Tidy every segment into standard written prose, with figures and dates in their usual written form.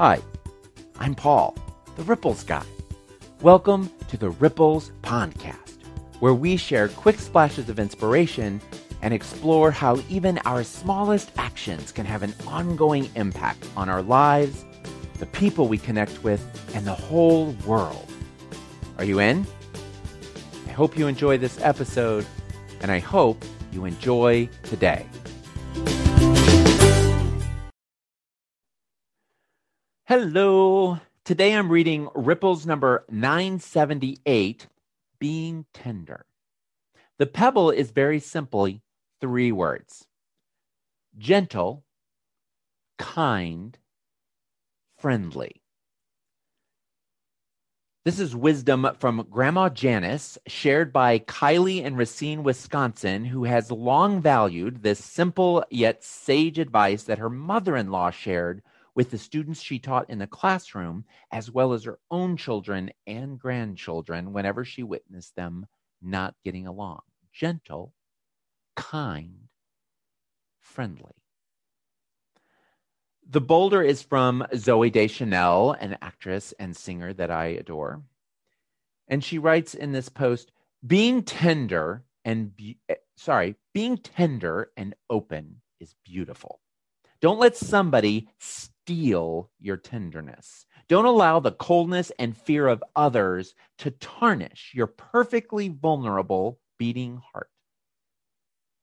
Hi, I'm Paul, the Ripples Guy. Welcome to the Ripples Podcast, where we share quick splashes of inspiration and explore how even our smallest actions can have an ongoing impact on our lives, the people we connect with, and the whole world. Are you in? I hope you enjoy this episode, and I hope you enjoy today. Hello. Today I'm reading Ripples number 978, Being Tender. The pebble is very simply three words: gentle, kind, friendly. This is wisdom from Grandma Janice, shared by Kylie in Racine, Wisconsin, who has long valued this simple yet sage advice that her mother-in-law shared with the students she taught in the classroom, as well as her own children and grandchildren, whenever she witnessed them not getting along. Gentle, kind, friendly. The boulder is from Zooey Deschanel, an actress and singer that I adore. And she writes in this post, being tender and open is beautiful. Don't let somebody steal your tenderness. Don't allow the coldness and fear of others to tarnish your perfectly vulnerable beating heart.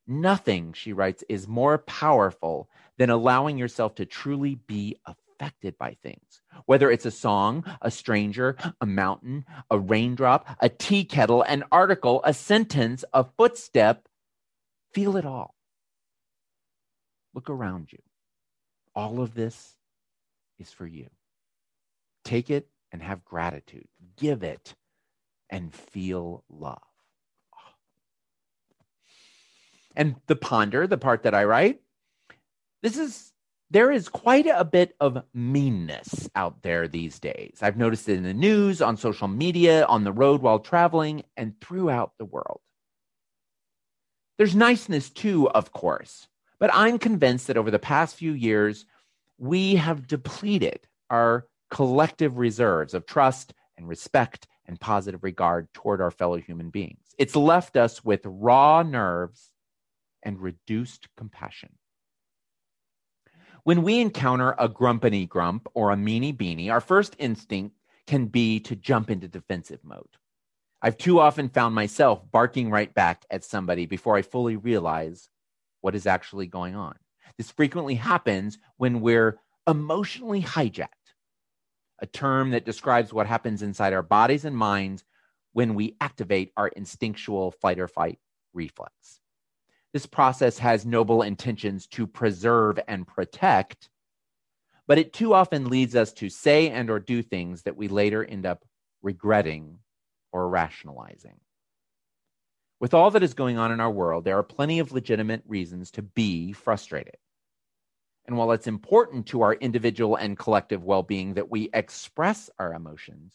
Nothing, she writes, is more powerful than allowing yourself to truly be affected by things, whether it's a song, a stranger, a mountain, a raindrop, a tea kettle, an article, a sentence, a footstep. Feel it all. Look around you. All of this is for you. Take it and have gratitude. Give it and feel love. And the ponder, the part that I write, there is quite a bit of meanness out there these days. I've noticed it in the news, on social media, on the road while traveling, and throughout the world. There's niceness too, of course, but I'm convinced that over the past few years, we have depleted our collective reserves of trust and respect and positive regard toward our fellow human beings. It's left us with raw nerves and reduced compassion. When we encounter a grumpity grump or a meanie beanie, our first instinct can be to jump into defensive mode. I've too often found myself barking right back at somebody before I fully realize what is actually going on. This frequently happens when we're emotionally hijacked, a term that describes what happens inside our bodies and minds when we activate our instinctual fight or flight reflex. This process has noble intentions to preserve and protect, but it too often leads us to say and or do things that we later end up regretting or rationalizing. With all that is going on in our world, there are plenty of legitimate reasons to be frustrated. And while it's important to our individual and collective well-being that we express our emotions,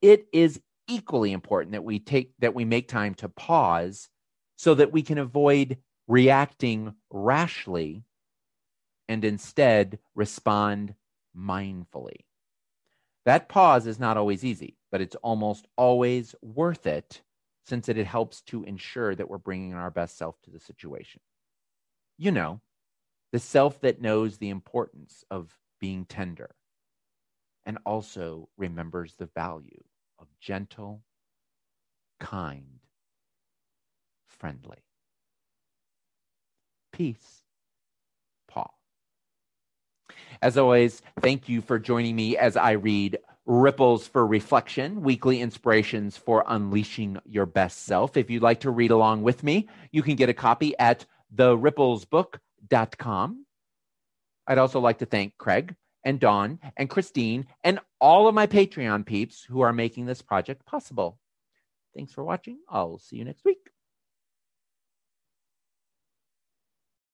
it is equally important that we make time to pause so that we can avoid reacting rashly and instead respond mindfully. That pause is not always easy, but it's almost always worth it, since it helps to ensure that we're bringing our best self to the situation. You know, the self that knows the importance of being tender and also remembers the value of gentle, kind, friendly. Peace, Paul. As always, thank you for joining me as I read Ripples for Reflection, Weekly Inspirations for Unleashing Your Best Self. If you'd like to read along with me, you can get a copy at theripplesbook.com. I'd also like to thank Craig and Dawn and Christine and all of my Patreon peeps who are making this project possible. Thanks for watching. I'll see you next week.